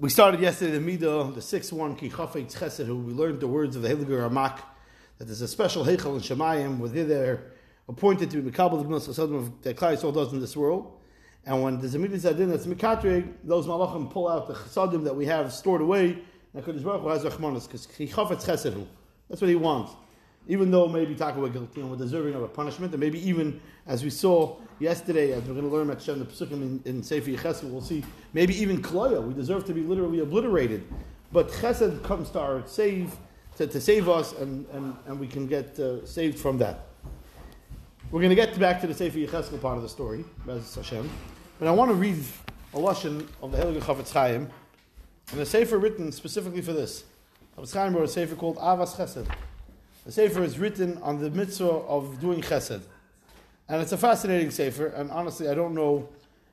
We started yesterday the Midah, the sixth one, Ki Chofetz Chesed, who we learned the words of the Hidigur Ramak, that there's a special Heichel in Shemayim, where they're appointed to be Mekabel, the Gnos HaSodom that Klai Yisrael does in this world. And when there's a Midah Zadin that's Mikatrig, those Malachim pull out the Chasadim that we have stored away, and HaKadosh Baruch Hu has Rachmanis, because Ki Chofetz Chesed, that's what he wants. Even though maybe Taka were guilty and were deserving of a punishment, and maybe even, as we saw yesterday, as we're going to learn at Shem the Pesukim in Sefer Yichesu, we'll see, maybe even Kloya, we deserve to be literally obliterated. But Chesed comes to our save, to save us, and we can get saved from that. We're going to get back to the Sefer Yichesu part of the story, as Hashem. But I want to read a lashon of the Heilige Chofetz Chaim, and a Sefer written specifically for this. Chofetz Chaim wrote a Sefer called Ahavas Chesed. The Sefer is written on the mitzvah of doing chesed. And it's a fascinating Sefer, and honestly, I don't know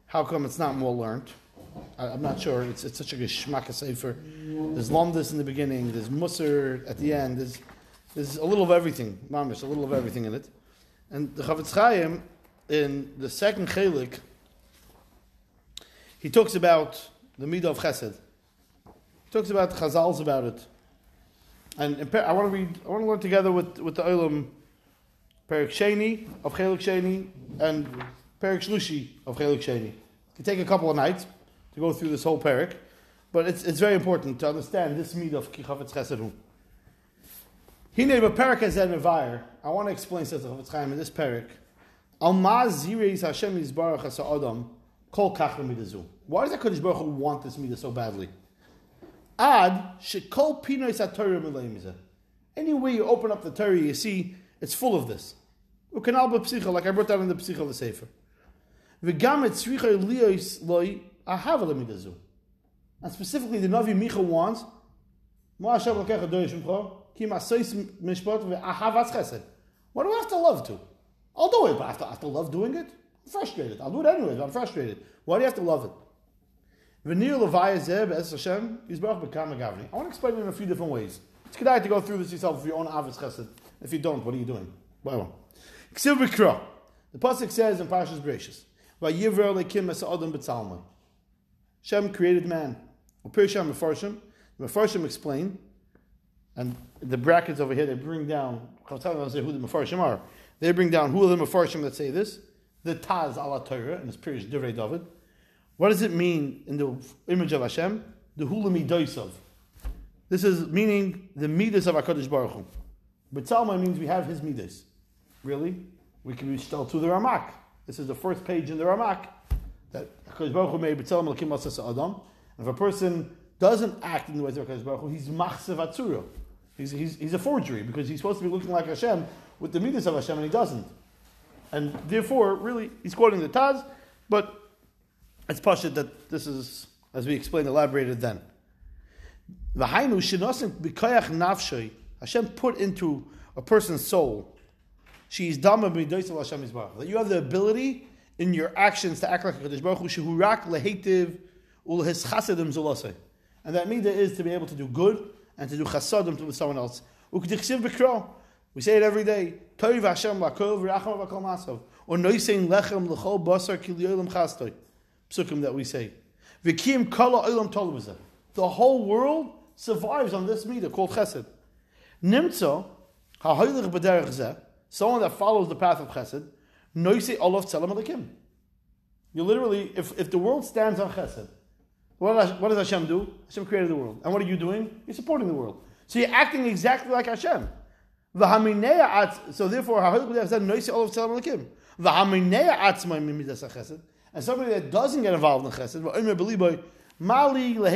how come it's not more learned. I'm not sure. It's such a geschmack Sefer. There's lomdus in the beginning, there's musar at the end, there's a little of everything, mamish, a little of everything in it. And the Chofetz Chaim, in the second chelik, he talks about the midah of chesed. He talks about chazals about it. And I want to read. I want to learn together with the Olam, Perik Sheni of Chelik Sheni and Perik Shlushi of Chelik Sheni. It can take a couple of nights to go through this whole Perik, but it's very important to understand this midah of Ki Chofetz Chesed. He named a Perik as an Mevayer. I want to explain to the Chofetz Chaim in this Perik. Al Maz Zireis Hashem Yisbarach HaSa'odam Kol Kach L'Midazu. Why does HaKadosh Baruch Hu want this midah so badly? Ad shekol pinois haTorah mileimizeh. Any way you open up the Torah, you see it's full of this. Ukanal b'psicha, like I brought down in the psicha of the sefer. V'gam etzricha lios loy ahava lemidazu. And specifically, the Navi Micha wants Mo Hashem lokecha doyesh mimcha ki masois mishpat ve'ahavas chesed. What do I have to love to? I'll do it, but I have to love doing it. I'm frustrated. I'll do it anyway, but I'm frustrated. Why do you have to love it? I want to explain it in a few different ways. It's good to go through this yourself if you own Ahavas Chesed. If you don't, what are you doing? Well, the pasuk says in Parshas Bereishis, Hashem created man. Pirish Mefarshim explain, and the brackets over here, they bring down. I'll tell you who the Mefarshim are. They bring down who are the Mefarshim that say this. The Taz ala Torah and his Pirish Divrei Dovid. What does it mean in the image of Hashem? The hula midosav. This is meaning the midas of HaKadosh Baruch Hu. B'tzalma means we have his midas. Really? We can reach to the Ramak. This is the first page in the Ramak that HaKadosh Baruch Hu made B'tzalma l'kim asas adam. And if a person doesn't act in the ways of HaKadosh Baruch Hu, he's machsev atzura. He's a forgery because he's supposed to be looking like Hashem with the midas of Hashem and he doesn't. And therefore, really, he's quoting the Taz, but it's pashut that this is, as we explained, elaborated then. V'hainu shenosim b'koyach nafshay. Hashem put into a person's soul. She is dama b'midosav Hashem Yisbarach. That you have the ability in your actions to act like HaKadosh Baruch Hu. Shehurak lehetiv ul'his chasadim zulasay. And that midah is to be able to do good and to do chasadim to someone else. U'k'dichsiv b'kro. We say it every day. Toiv Hashem lakov v'racham v'akol masav. Or noisein lechem l'chol basar ki li'olam chastoy. Psukim that we say. V'kim kala olam tolubazah. The whole world survives on this midah called chesed. Nimtzo ha'hoilich b'derech zeh. Someone that follows the path of chesed. Noisei olav tzelem alikim. You literally, if the world stands on chesed, what does Hashem do? Hashem created the world. And what are you doing? You're supporting the world. So you're acting exactly like Hashem. So therefore, ha'hoilich b'derech zeh noisei olav tzelem alikim. V'haminei atzmai mimidas ha'chesed. And somebody that doesn't get involved in chesed, why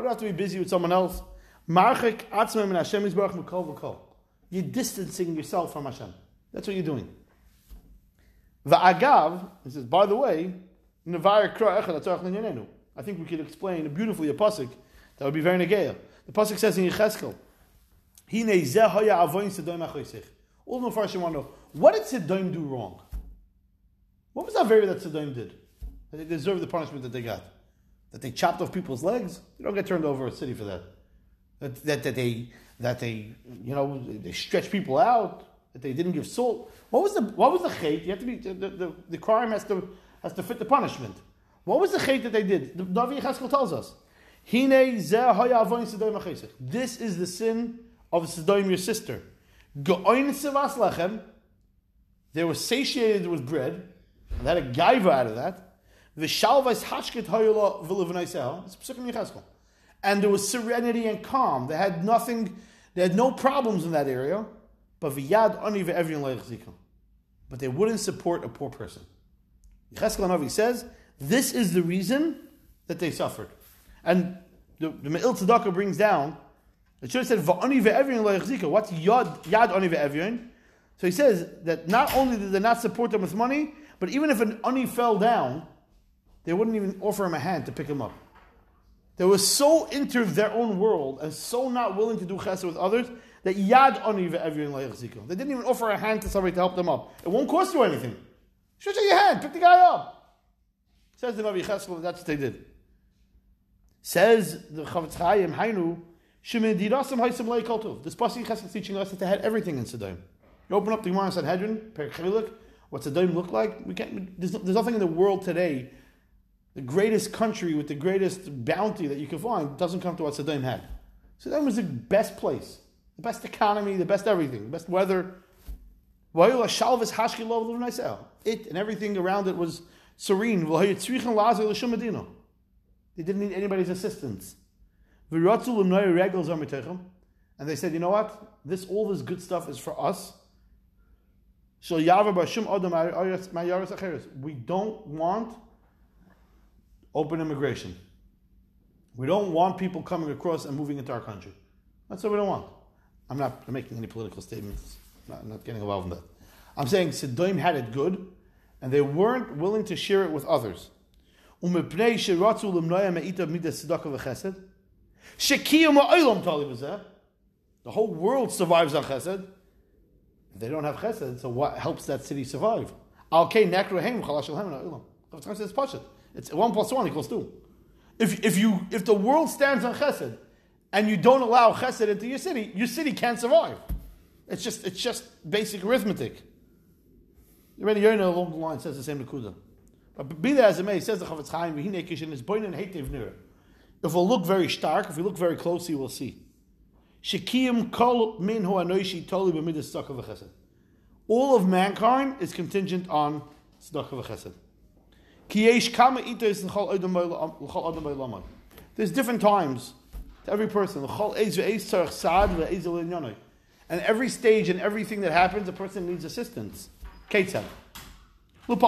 do I have to be busy with someone else? You're distancing yourself from Hashem. That's what you're doing. V'agav, he says, by the way, I think we could explain beautifully a pasuk that would be very negea. The pasuk says in Yecheskel, all the Mepharshim want to know, what did Sidon do wrong? What was that very that Sodom did? That they deserved the punishment that they got. That they chopped off people's legs? They don't get turned over a city for that. That they stretched people out, that they didn't give salt. What was the chait? You have to be the crime has to fit the punishment. What was the chait that they did? The Navi Yechezkel tells us, Hine ze hoya avoin sedoim achesech. This is the sin of sedoim, your sister. Ge'oin sevas lechem. They were satiated with bread. And they had a gaiva out of that. V'shalvais hashket hoyula v'levenayseha. It's Pesukim Yechezkel. And there was serenity and calm. They had nothing, they had no problems in that area. But v'yad oni v'evyon le'echzikum. But they wouldn't support a poor person. Yechezkel Navi says, this is the reason that they suffered. And the Me'il Tzedakah brings down, it should have said, Va'ani ve'evyon le'echzika. What's yad ani ve'evyon? So he says that not only did they not support them with money, but even if an ani fell down, they wouldn't even offer him a hand to pick him up. They were so into their own world and so not willing to do chesed with others that yad ani ve'evyon le'echzika. They didn't even offer a hand to somebody to help them up. It won't cost you anything. Should take your hand, pick the guy up. Says the Navi Cheskel, that's what they did. Says the Chofetz Chaim, Hainu, Shemin Dirasim Haisam Lei Kultov. This Pasuk Cheskel is teaching us that they had everything in Sodom. You open up the Gemara Sanhedrin, Perikhilik, what Sodom looked like. There's nothing in the world today, the greatest country with the greatest bounty that you can find, doesn't come to what Sodom had. Sodom was the best place, the best economy, the best everything, the best weather. It and everything around it was serene. They didn't need anybody's assistance. And they said, you know what? All this good stuff is for us. We don't want open immigration. We don't want people coming across and moving into our country. That's what we don't want. I'm not making any political statements. I'm not getting involved in that. I'm saying Sodom had it good, and they weren't willing to share it with others. The whole world survives on chesed. They don't have chesed, so what helps that city survive? It's 1 + 1 = 2. If the world stands on chesed and you don't allow chesed into your city can't survive. It's just basic arithmetic. You read the Yonah along the line says the same Nakuda. But be that as it may, says the Chofetz Chaim, if we'll look very stark, if we look very closely, we'll see. All of mankind is contingent on Tzedakah v'Chesed. There's different times to every person. And every stage and everything that happens, a person needs assistance. Sometimes you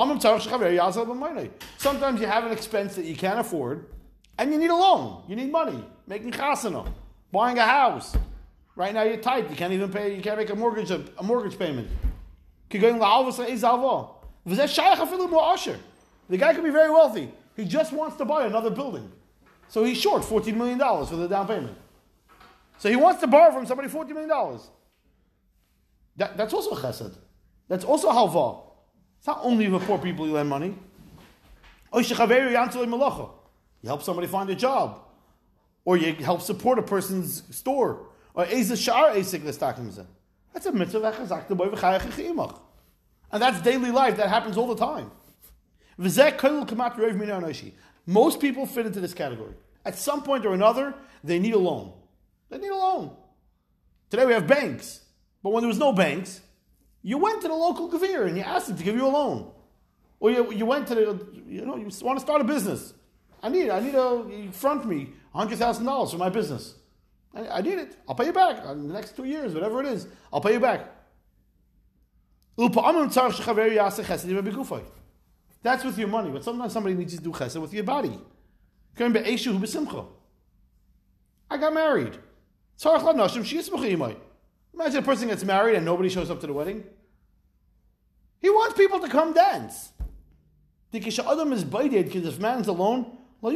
have an expense that you can't afford, and you need a loan. You need money. Making chasana, buying a house. Right now you're tight. You can't even pay. You can't make a mortgage payment. The guy could be very wealthy. He just wants to buy another building, so he's short $14 million for the down payment. So he wants to borrow from somebody $40 million. That's also chesed. That's also halva. It's not only the poor people you lend money. You help somebody find a job. Or you help support a person's store. That's a mitzvah. And that's daily life. That happens all the time. Most people fit into this category. At some point or another, they need a loan. They need a loan. Today we have banks. But when there was no banks, you went to the local gavir and you asked him to give you a loan. Or you went to you want to start a business. You front me $100,000 for my business. I need it. I'll pay you back in the next 2 years, whatever it is. I'll pay you back. That's with your money. But sometimes somebody needs you to do chesed with your body. I got married. Imagine a person gets married and nobody shows up to the wedding. He wants people to come dance. Because if man's alone, so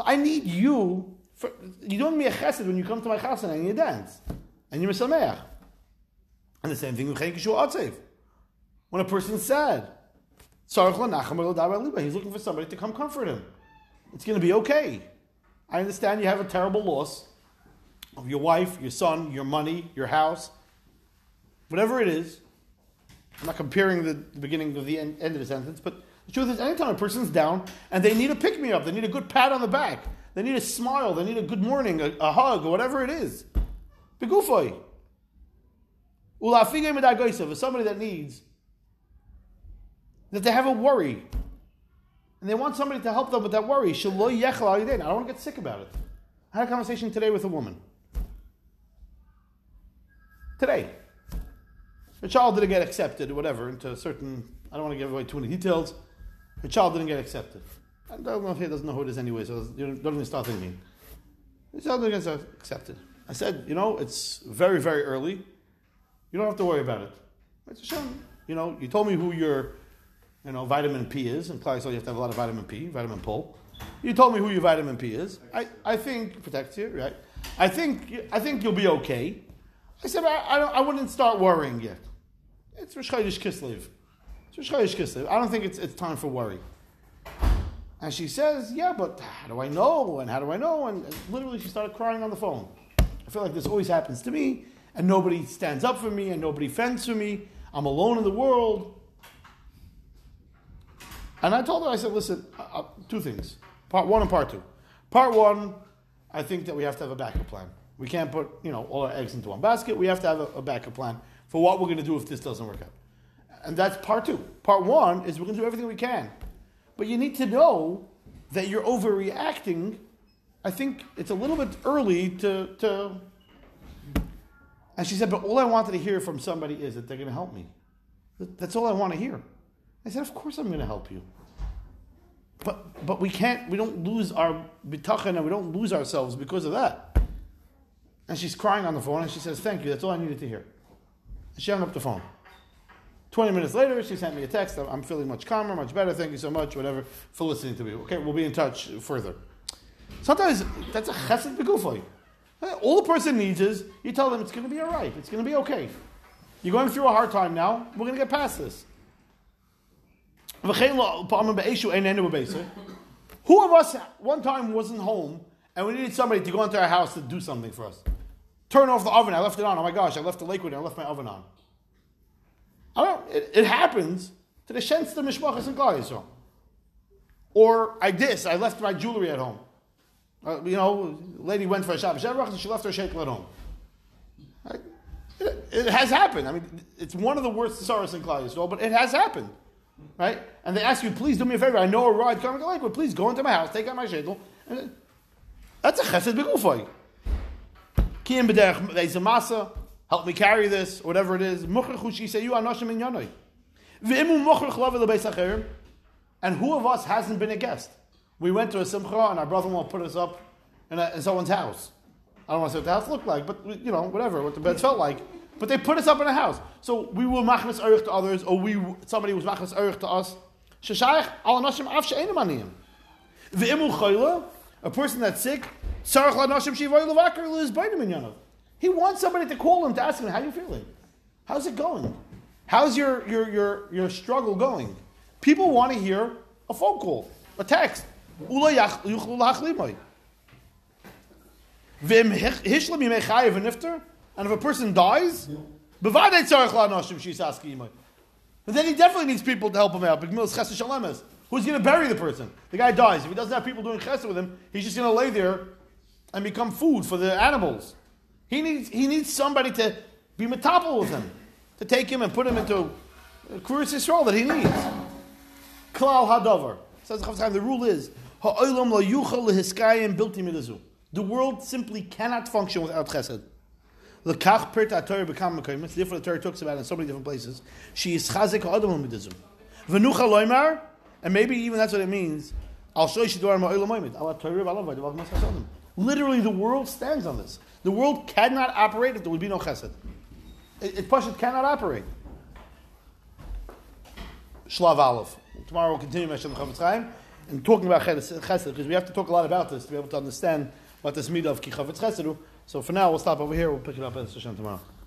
I need you. You don't need a chesed when you come to my chasana and you dance. And you're mesameach. And the same thing with when a person's sad. He's looking for somebody to come comfort him. It's going to be okay. I understand you have a terrible loss. Of your wife, your son, your money, your house, whatever it is. I'm not comparing the beginning of the end of the sentence, but The truth is, anytime a person's down and they need a pick-me-up, they need a good pat on the back, they need a smile, they need a good morning, a hug, or whatever it is. Begufoi. Ulafigay medagaisav is somebody that needs, that they have a worry, and they want somebody to help them with that worry. Shelo yechel al yedin. I don't want to get sick about it. I had a conversation today with a woman. Today. Her child didn't get accepted, whatever, into a certain, I don't want to give away too many details. Her child didn't get accepted. I don't know if he doesn't know who it is anyway, so you don't even start thinking. Her child didn't get accepted. I said, you know, it's very, very early. You don't have to worry about it. It's a shame. You know, you told me who your, you know, vitamin P is. And clearly, so you have to have a lot of vitamin P, vitamin pull. You told me who your vitamin P is. I think protects you, right? I think you'll be okay. I said, I wouldn't start worrying yet. It's Rosh Chodesh Kislev. I don't think it's time for worry. And she says, yeah, but how do I know? And literally she started crying on the phone. I feel like this always happens to me, and nobody stands up for me, and nobody fends for me. I'm alone in the world. And I told her, I said, listen, two things. Part one and part two. Part one, I think that we have to have a backup plan. We can't put, you know, all our eggs into one basket. We have to have a backup plan for what we're going to do if this doesn't work out. And that's part two. Part one is we're going to do everything we can. But you need to know that you're overreacting. I think it's a little bit early to... And she said, but all I wanted to hear from somebody is that they're going to help me. That's all I want to hear. I said, of course I'm going to help you. But we don't lose our bitachon and we don't lose ourselves because of that. And she's crying on the phone and she says, thank you, that's all I needed to hear. And she hung up the phone. 20 minutes later, she sent me a text. I'm feeling much calmer, much better. Thank you so much, whatever, for listening to me. Okay, we'll be in touch further. Sometimes that's a chesed begufay. All the person needs is you tell them it's going to be all right. It's going to be okay. You're going through a hard time now. We're going to get past this. Who of us one time wasn't home and we needed somebody to go into our house to do something for us? Turn off the oven. I left it on. Oh my gosh, I left the liquid and I left my oven on. It happens to the shenster mishmachas and klal yisrael. Or I left my jewelry at home. You know, a lady went for a Shabbat Shevrach and she left her shekel at home. It has happened. I mean, it's one of the worst tsaros in klal yisrael, but it has happened. Right? And they ask you, please do me a favor. I know a ride coming like, but please go into my house, take out my shidel. That's a chesed begufay. Kiyim b'derech masa, help me carry this, whatever it is. And who of us hasn't been a guest? We went to a simcha and our brother-in-law put us up in someone's house. I don't want to say what the house looked like, but you know, whatever, what the bed felt like. But they put us up in a house. So we were machnas erich to others, or somebody was machnas erich to us. Sheshayach al nashim af she'enim aniyim. Ve'imu chayla, a person that's sick, sarach la nashim shivoy levakar lizbainim inyanav. He wants somebody to call him to ask him, how are you feeling? How's it going? How's your struggle going? People want to hear a phone call, a text. Ula yuchlu lachlimai. V'im hishlam yimei chayev v'nifter. And if a person dies, but then he definitely needs people to help him out. Who's going to bury the person? The guy dies. If he doesn't have people doing chesed with him, he's just going to lay there and become food for the animals. He needs somebody to be metapel with him, to take him and put him into a kurus yisrael that he needs. Klal hadavar. Says the rule is the world simply cannot function without chesed. L'kach pirta Torah b'kam mekayim. Therefore, the Torah talks about it in so many different places. She is chazik ha'adam l'midizum. V'nucha loymar, and maybe even that's what it means. Al shoy shidor ma'olam oymid. Al ha'torah v'alavay devav mas hasadam. Literally, the world stands on this. The world cannot operate if there would be no chesed. It cannot operate. Shlav Aleph. Tomorrow we'll continue Meshach Chofetz Chaim and talking about chesed because we have to talk a lot about this to be able to understand what this midah of ki Chofetz Chesed. So for now, we'll stop over here. We'll pick it up at Hashem tomorrow.